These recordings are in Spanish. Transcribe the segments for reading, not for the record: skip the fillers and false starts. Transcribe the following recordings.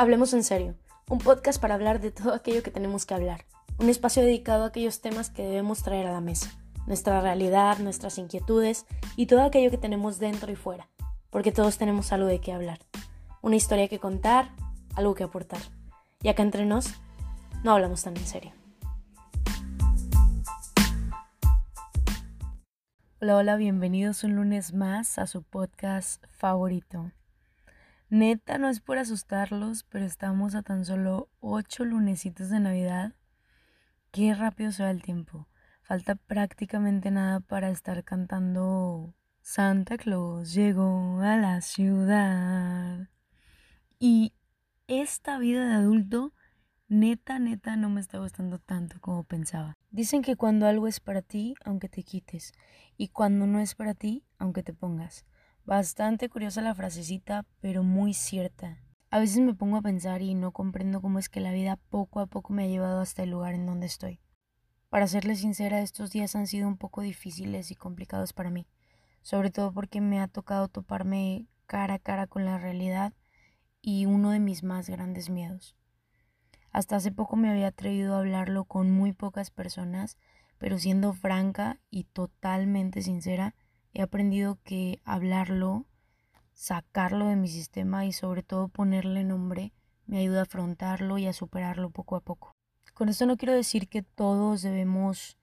Hablemos en serio, un podcast para hablar de todo aquello que tenemos que hablar, un espacio dedicado a aquellos temas que debemos traer a la mesa, nuestra realidad, nuestras inquietudes y todo aquello que tenemos dentro y fuera, porque todos tenemos algo de qué hablar, una historia que contar, algo que aportar, y acá entre nos no hablamos tan en serio. Hola, bienvenidos un lunes más a su podcast favorito. Neta, no es por asustarlos, pero estamos a tan solo 8 lunesitos de Navidad. Qué rápido se va el tiempo. Falta prácticamente nada para estar cantando Santa Claus llegó a la ciudad. Y esta vida de adulto, neta, no me está gustando tanto como pensaba. Dicen que cuando algo es para ti, aunque te quites, y cuando no es para ti, aunque te pongas. Bastante curiosa la frasecita, pero muy cierta. A veces me pongo a pensar y no comprendo cómo es que la vida poco a poco me ha llevado hasta el lugar en donde estoy. Para serles sincera, estos días han sido un poco difíciles y complicados para mí, sobre todo porque me ha tocado toparme cara a cara con la realidad y uno de mis más grandes miedos. Hasta hace poco me había atrevido a hablarlo con muy pocas personas, pero siendo franca y totalmente sincera, he aprendido que hablarlo, sacarlo de mi sistema y sobre todo ponerle nombre me ayuda a afrontarlo y a superarlo poco a poco. Con esto no quiero decir que todos debemos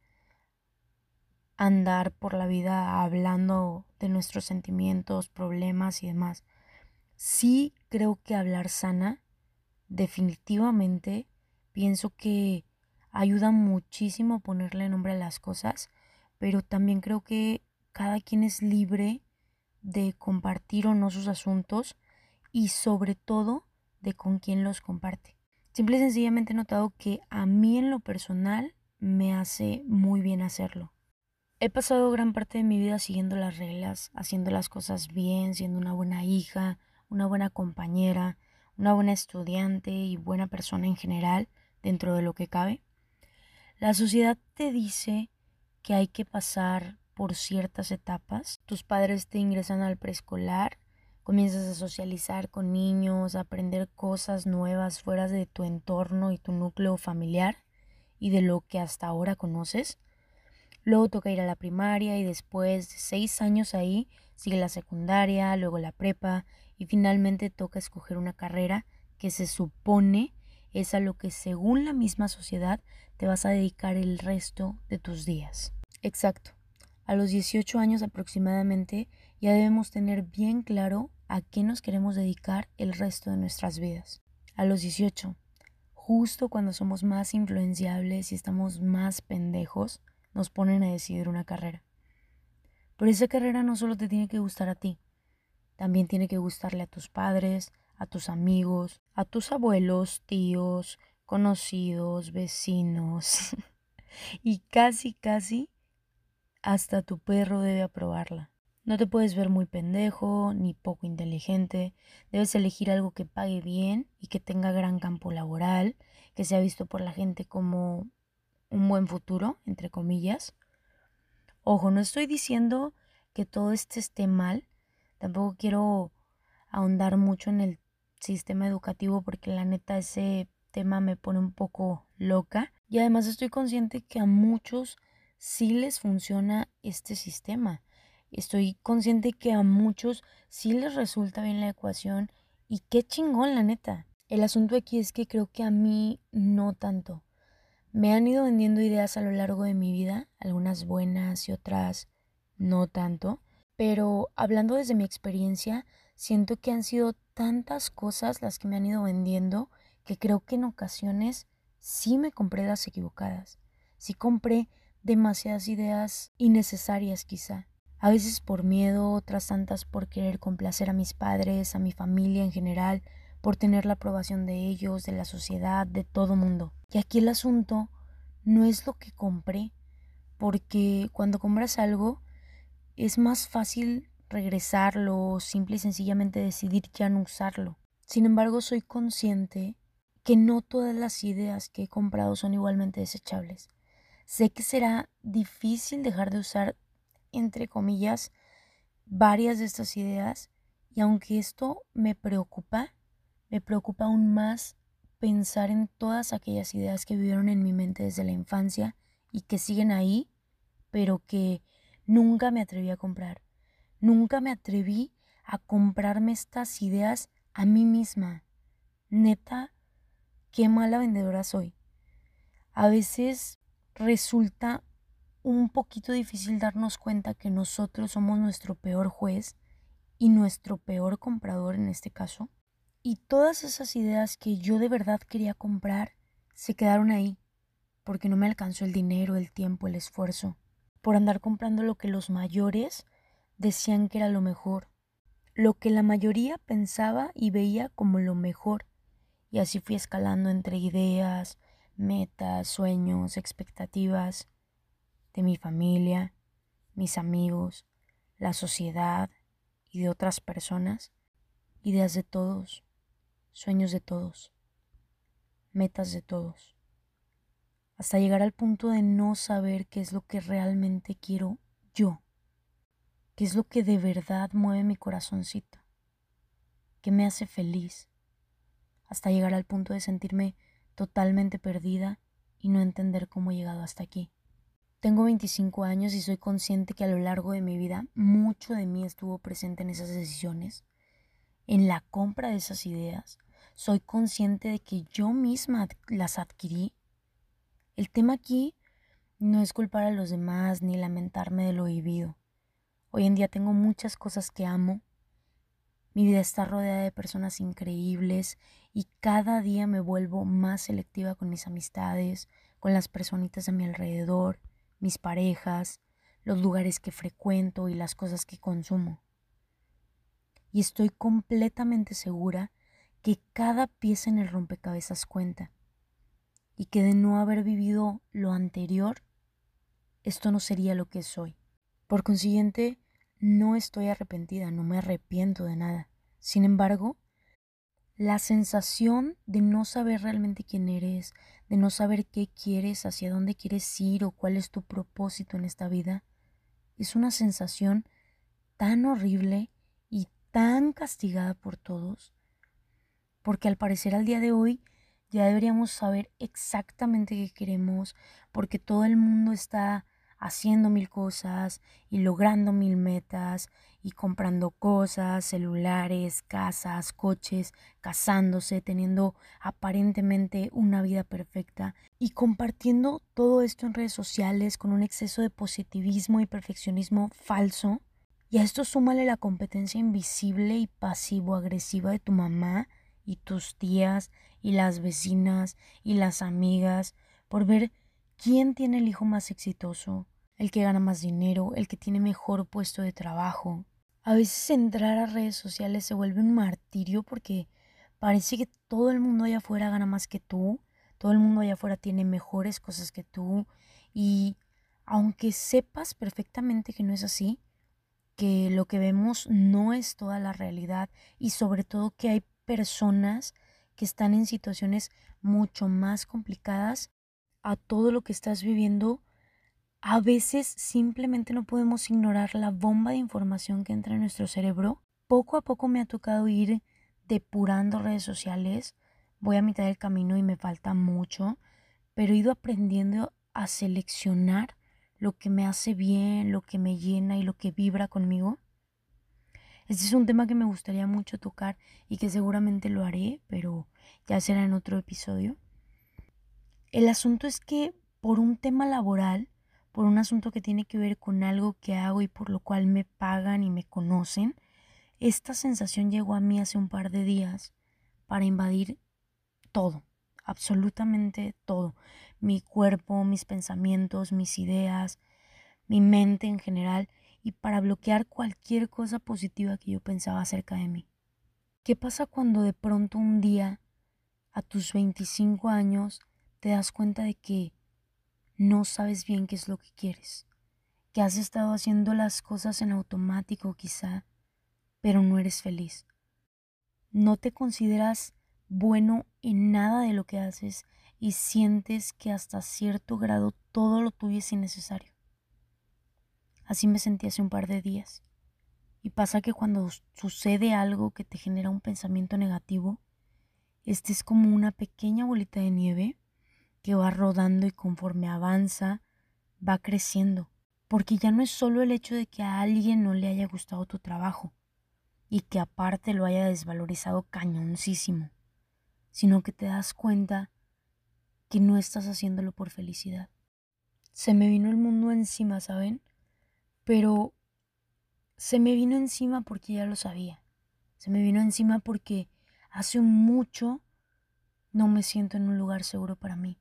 andar por la vida hablando de nuestros sentimientos, problemas y demás. Sí creo que hablar sana, definitivamente, pienso que ayuda muchísimo ponerle nombre a las cosas, pero también creo que cada quien es libre de compartir o no sus asuntos y sobre todo de con quién los comparte. Simple y sencillamente he notado que a mí en lo personal me hace muy bien hacerlo. He pasado gran parte de mi vida siguiendo las reglas, haciendo las cosas bien, siendo una buena hija, una buena compañera, una buena estudiante y buena persona en general dentro de lo que cabe. La sociedad te dice que hay que pasar por ciertas etapas. Tus padres te ingresan al preescolar, comienzas a socializar con niños, a aprender cosas nuevas fuera de tu entorno y tu núcleo familiar y de lo que hasta ahora conoces. Luego toca ir a la primaria y después de 6 años ahí sigue la secundaria, luego la prepa y finalmente toca escoger una carrera que se supone es a lo que según la misma sociedad te vas a dedicar el resto de tus días. Exacto. A los 18 años aproximadamente ya debemos tener bien claro a qué nos queremos dedicar el resto de nuestras vidas. A los 18, justo cuando somos más influenciables y estamos más pendejos, nos ponen a decidir una carrera. Pero esa carrera no solo te tiene que gustar a ti, también tiene que gustarle a tus padres, a tus amigos, a tus abuelos, tíos, conocidos, vecinos y casi hasta tu perro debe aprobarla. No te puedes ver muy pendejo ni poco inteligente. Debes elegir algo que pague bien y que tenga gran campo laboral, que sea visto por la gente como un buen futuro, entre comillas. Ojo, no estoy diciendo que todo esto esté mal. Tampoco quiero ahondar mucho en el sistema educativo porque la neta ese tema me pone un poco loca. Y además estoy consciente que a muchos sí les funciona este sistema. Estoy consciente que a muchos sí les resulta bien la ecuación y qué chingón, la neta. El asunto aquí es que creo que a mí no tanto. Me han ido vendiendo ideas a lo largo de mi vida, algunas buenas y otras no tanto, pero hablando desde mi experiencia, siento que han sido tantas cosas las que me han ido vendiendo que creo que en ocasiones sí me compré las equivocadas. Sí compré demasiadas ideas innecesarias quizá, a veces por miedo, otras tantas por querer complacer a mis padres, a mi familia en general, por tener la aprobación de ellos, de la sociedad, de todo mundo. Y aquí el asunto no es lo que compré, porque cuando compras algo es más fácil regresarlo o simple y sencillamente decidir ya no usarlo. Sin embargo, soy consciente que no todas las ideas que he comprado son igualmente desechables. Sé que será difícil dejar de usar, entre comillas, varias de estas ideas y aunque esto me preocupa, Me preocupa aún más pensar en todas aquellas ideas que vivieron en mi mente desde la infancia y que siguen ahí, pero que nunca me atreví a comprar. Nunca me atreví a comprarme estas ideas a mí misma. Neta, qué mala vendedora soy. A veces resulta un poquito difícil darnos cuenta que nosotros somos nuestro peor juez y nuestro peor comprador en este caso. Y todas esas ideas que yo de verdad quería comprar se quedaron ahí porque no me alcanzó el dinero, el tiempo, el esfuerzo, por andar comprando lo que los mayores decían que era lo mejor, lo que la mayoría pensaba y veía como lo mejor. Y así fui escalando entre ideas, metas, sueños, expectativas de mi familia, mis amigos, la sociedad y de otras personas. Ideas de todos, sueños de todos, metas de todos. Hasta llegar al punto de no saber qué es lo que realmente quiero yo. ¿Qué es lo que de verdad mueve mi corazoncito? ¿Qué me hace feliz? Hasta llegar al punto de sentirme totalmente perdida y no entender cómo he llegado hasta aquí. Tengo 25 años y soy consciente que a lo largo de mi vida mucho de mí estuvo presente en esas decisiones, en la compra de esas ideas. Soy consciente de que yo misma las adquirí. El tema aquí no es culpar a los demás ni lamentarme de lo vivido. Hoy en día tengo muchas cosas que amo. Mi vida está rodeada de personas increíbles y cada día me vuelvo más selectiva con mis amistades, con las personitas a mi alrededor, mis parejas, los lugares que frecuento y las cosas que consumo. Y estoy completamente segura que cada pieza en el rompecabezas cuenta y que de no haber vivido lo anterior, esto no sería lo que soy. Por consiguiente, no estoy arrepentida, no me arrepiento de nada. Sin embargo, la sensación de no saber realmente quién eres, de no saber qué quieres, hacia dónde quieres ir o cuál es tu propósito en esta vida, es una sensación tan horrible y tan castigada por todos, porque al parecer al día de hoy ya deberíamos saber exactamente qué queremos, porque todo el mundo está haciendo mil cosas y logrando mil metas y comprando cosas, celulares, casas, coches, casándose, teniendo aparentemente una vida perfecta y compartiendo todo esto en redes sociales con un exceso de positivismo y perfeccionismo falso. Y a esto súmale la competencia invisible y pasivo-agresiva de tu mamá y tus tías y las vecinas y las amigas por ver ¿quién tiene el hijo más exitoso? El que gana más dinero, el que tiene mejor puesto de trabajo. A veces entrar a redes sociales se vuelve un martirio porque parece que todo el mundo allá afuera gana más que tú, todo el mundo allá afuera tiene mejores cosas que tú y aunque sepas perfectamente que no es así, que lo que vemos no es toda la realidad y sobre todo que hay personas que están en situaciones mucho más complicadas a todo lo que estás viviendo, a veces simplemente no podemos ignorar la bomba de información que entra en nuestro cerebro. Poco a poco me ha tocado ir depurando redes sociales. Voy a mitad del camino y me falta mucho, pero he ido aprendiendo a seleccionar lo que me hace bien, lo que me llena y lo que vibra conmigo. Este es un tema que me gustaría mucho tocar y que seguramente lo haré, pero ya será en otro episodio. El asunto es que por un tema laboral, por un asunto que tiene que ver con algo que hago y por lo cual me pagan y me conocen, esta sensación llegó a mí hace un par de días para invadir todo, absolutamente todo. Mi cuerpo, mis pensamientos, mis ideas, mi mente en general y para bloquear cualquier cosa positiva que yo pensaba acerca de mí. ¿Qué pasa cuando de pronto un día, a tus 25 años, te das cuenta de que no sabes bien qué es lo que quieres, que has estado haciendo las cosas en automático quizá, pero no eres feliz? No te consideras bueno en nada de lo que haces y sientes que hasta cierto grado todo lo tuyo es innecesario. Así me sentí hace un par de días. Y pasa que cuando sucede algo que te genera un pensamiento negativo, Este es como una pequeña bolita de nieve que va rodando y conforme avanza va creciendo. Porque ya no es solo el hecho de que a alguien no le haya gustado tu trabajo y que aparte lo haya desvalorizado cañoncísimo, sino que te das cuenta que no estás haciéndolo por felicidad. Se me vino el mundo encima, ¿saben? Pero se me vino encima porque ya lo sabía. Se me vino encima porque hace mucho no me siento en un lugar seguro para mí.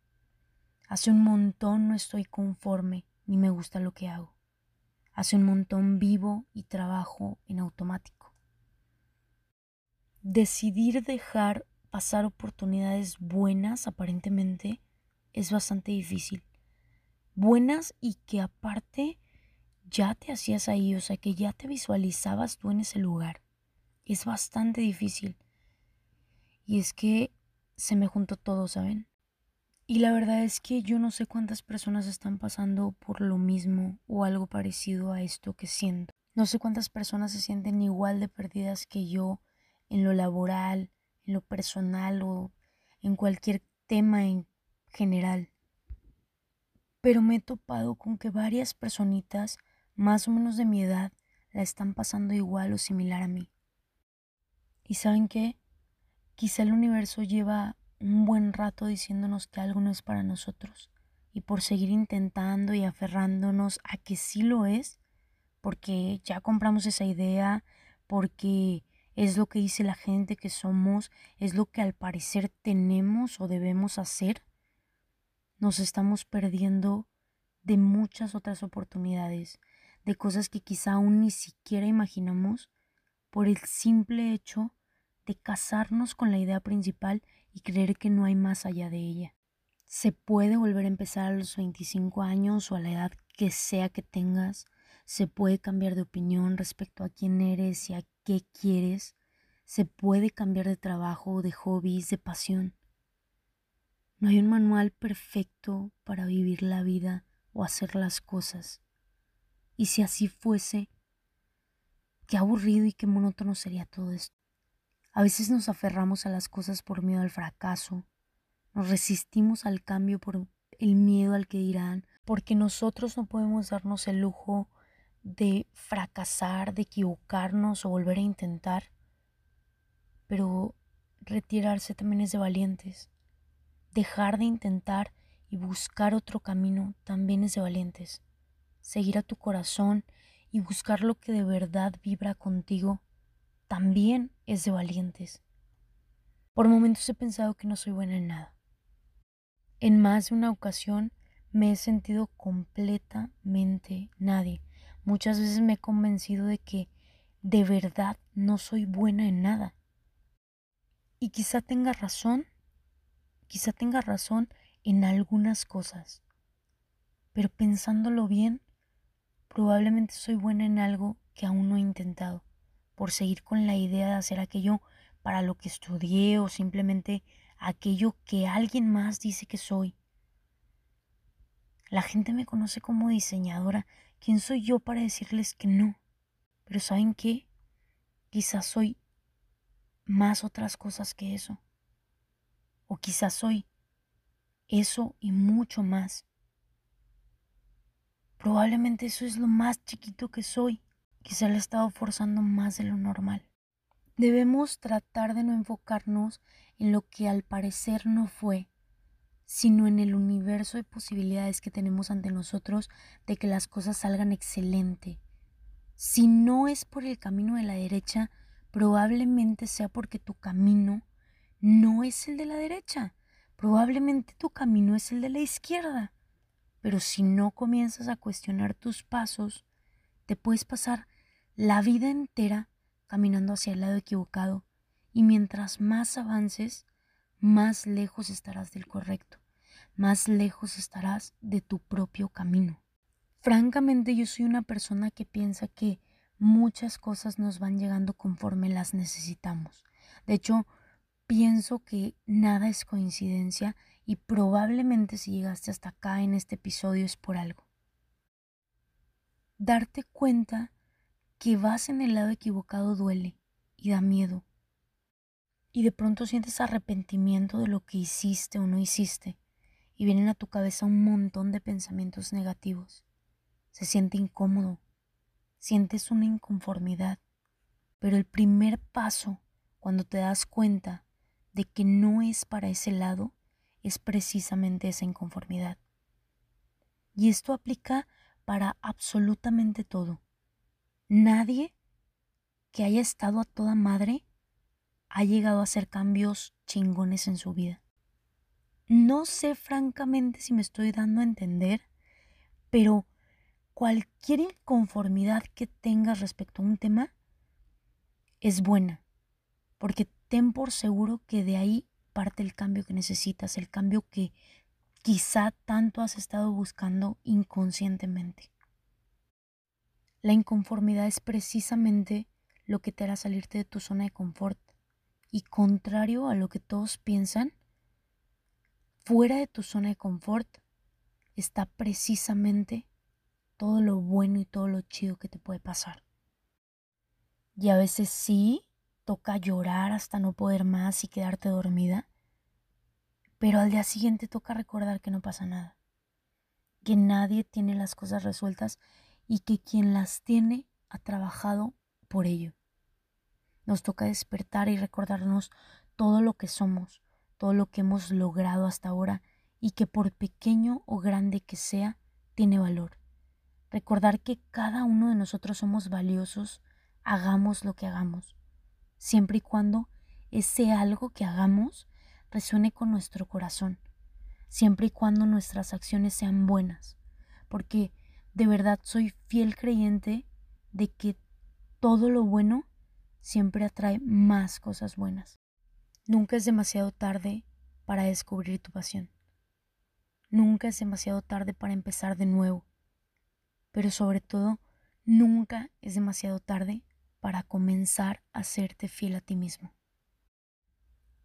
Hace un montón no estoy conforme ni me gusta lo que hago. Hace un montón vivo y trabajo en automático. Decidir dejar pasar oportunidades buenas, aparentemente, es bastante difícil. Buenas y que aparte ya te hacías ahí, o sea, que ya te visualizabas tú en ese lugar. Es bastante difícil. Y es que se me juntó todo, ¿saben? Y la verdad es que yo no sé cuántas personas están pasando por lo mismo o algo parecido a esto que siento. No sé cuántas personas se sienten igual de perdidas que yo en lo laboral, en lo personal o en cualquier tema en general. Pero me he topado con que varias personitas más o menos de mi edad la están pasando igual o similar a mí. ¿Y saben qué? Quizá el universo lleva un buen rato diciéndonos que algo no es para nosotros y por seguir intentando y aferrándonos a que sí lo es, porque ya compramos esa idea, porque es lo que dice la gente que somos, es lo que al parecer tenemos o debemos hacer, nos estamos perdiendo de muchas otras oportunidades, de cosas que quizá aún ni siquiera imaginamos por el simple hecho de casarnos con la idea principal y creer que no hay más allá de ella. Se puede volver a empezar a los 25 años o a la edad que sea que tengas. Se puede cambiar de opinión respecto a quién eres y a qué quieres. Se puede cambiar de trabajo, de hobbies, de pasión. No hay un manual perfecto para vivir la vida o hacer las cosas. Y si así fuese, qué aburrido y qué monótono sería todo esto. A veces nos aferramos a las cosas por miedo al fracaso, nos resistimos al cambio por el miedo al que dirán, porque nosotros no podemos darnos el lujo de fracasar, de equivocarnos o volver a intentar. Pero retirarse también es de valientes. Dejar de intentar y buscar otro camino también es de valientes. Seguir a tu corazón y buscar lo que de verdad vibra contigo también es de valientes. Por momentos he pensado que no soy buena en nada. En más de una ocasión me he sentido completamente nadie. Muchas veces me he convencido de que de verdad no soy buena en nada. Y quizá tenga razón en algunas cosas. Pero pensándolo bien, probablemente soy buena en algo que aún no he intentado, por seguir con la idea de hacer aquello para lo que estudié o simplemente aquello que alguien más dice que soy. La gente me conoce como diseñadora. ¿Quién soy yo para decirles que no? Pero ¿saben qué? Quizás soy más otras cosas que eso. O quizás soy eso y mucho más. Probablemente eso es lo más chiquito que soy. Quizá lo he estado forzando más de lo normal. Debemos tratar de no enfocarnos en lo que al parecer no fue, sino en el universo de posibilidades que tenemos ante nosotros de que las cosas salgan excelente. Si no es por el camino de la derecha, probablemente sea porque tu camino no es el de la derecha. Probablemente tu camino es el de la izquierda. Pero si no comienzas a cuestionar tus pasos, te puedes pasar la vida entera caminando hacia el lado equivocado y mientras más avances, más lejos estarás del correcto, más lejos estarás de tu propio camino. Francamente, yo soy una persona que piensa que muchas cosas nos van llegando conforme las necesitamos. De hecho, pienso que nada es coincidencia y probablemente si llegaste hasta acá en este episodio es por algo. Darte cuenta que vas en el lado equivocado duele y da miedo. y de pronto sientes arrepentimiento de lo que hiciste o no hiciste y vienen a tu cabeza un montón de pensamientos negativos. Se siente incómodo, sientes una inconformidad, pero el primer paso cuando te das cuenta de que no es para ese lado es precisamente esa inconformidad. Y esto aplica para absolutamente todo. Nadie que haya estado a toda madre ha llegado a hacer cambios chingones en su vida. No sé francamente si me estoy dando a entender, pero cualquier inconformidad que tengas respecto a un tema es buena, porque ten por seguro que de ahí parte el cambio que necesitas, el cambio que quizá tanto has estado buscando inconscientemente. La inconformidad es precisamente lo que te hará salirte de tu zona de confort. Y contrario a lo que todos piensan, fuera de tu zona de confort está precisamente todo lo bueno y todo lo chido que te puede pasar. Y a veces sí, toca llorar hasta no poder más y quedarte dormida, pero al día siguiente toca recordar que no pasa nada, que nadie tiene las cosas resueltas y que quien las tiene ha trabajado por ello. Nos toca despertar y recordarnos todo lo que somos, todo lo que hemos logrado hasta ahora y que por pequeño o grande que sea, tiene valor. Recordar que cada uno de nosotros somos valiosos, hagamos lo que hagamos, siempre y cuando ese algo que hagamos resuene con nuestro corazón, siempre y cuando nuestras acciones sean buenas, porque de verdad soy fiel creyente de que todo lo bueno siempre atrae más cosas buenas. Nunca es demasiado tarde para descubrir tu pasión. Nunca es demasiado tarde para empezar de nuevo. Pero sobre todo, nunca es demasiado tarde para comenzar a serte fiel a ti mismo.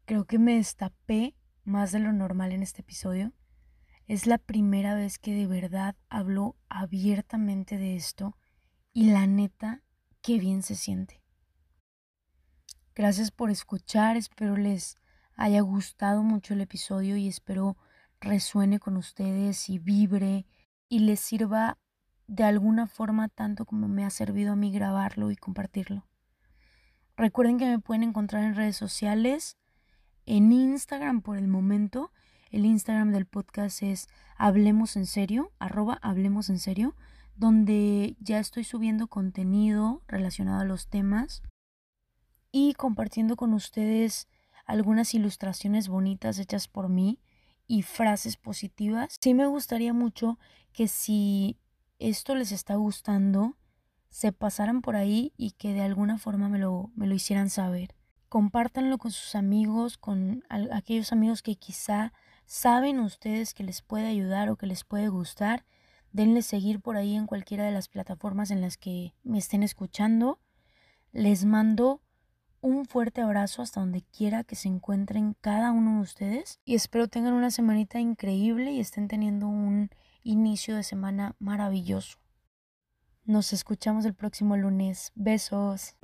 Creo que me destapé más de lo normal en este episodio. Es la primera vez que de verdad hablo abiertamente de esto y la neta, qué bien se siente. Gracias por escuchar, espero les haya gustado mucho el episodio y espero resuene con ustedes y vibre y les sirva de alguna forma tanto como me ha servido a mí grabarlo y compartirlo. Recuerden que me pueden encontrar en redes sociales. En Instagram por el momento, el Instagram del podcast es Hablemos en Serio, @HablemosEnSerio, donde ya estoy subiendo contenido relacionado a los temas y compartiendo con ustedes algunas ilustraciones bonitas hechas por mí y frases positivas. Sí me gustaría mucho que si esto les está gustando, se pasaran por ahí y que de alguna forma me lo hicieran saber. Compártanlo con sus amigos, con aquellos amigos que quizá saben ustedes que les puede ayudar o que les puede gustar. Denle seguir por ahí en cualquiera de las plataformas en las que me estén escuchando. Les mando un fuerte abrazo hasta donde quiera que se encuentren cada uno de ustedes. Y espero tengan una semanita increíble y estén teniendo un inicio de semana maravilloso. Nos escuchamos el próximo lunes. Besos.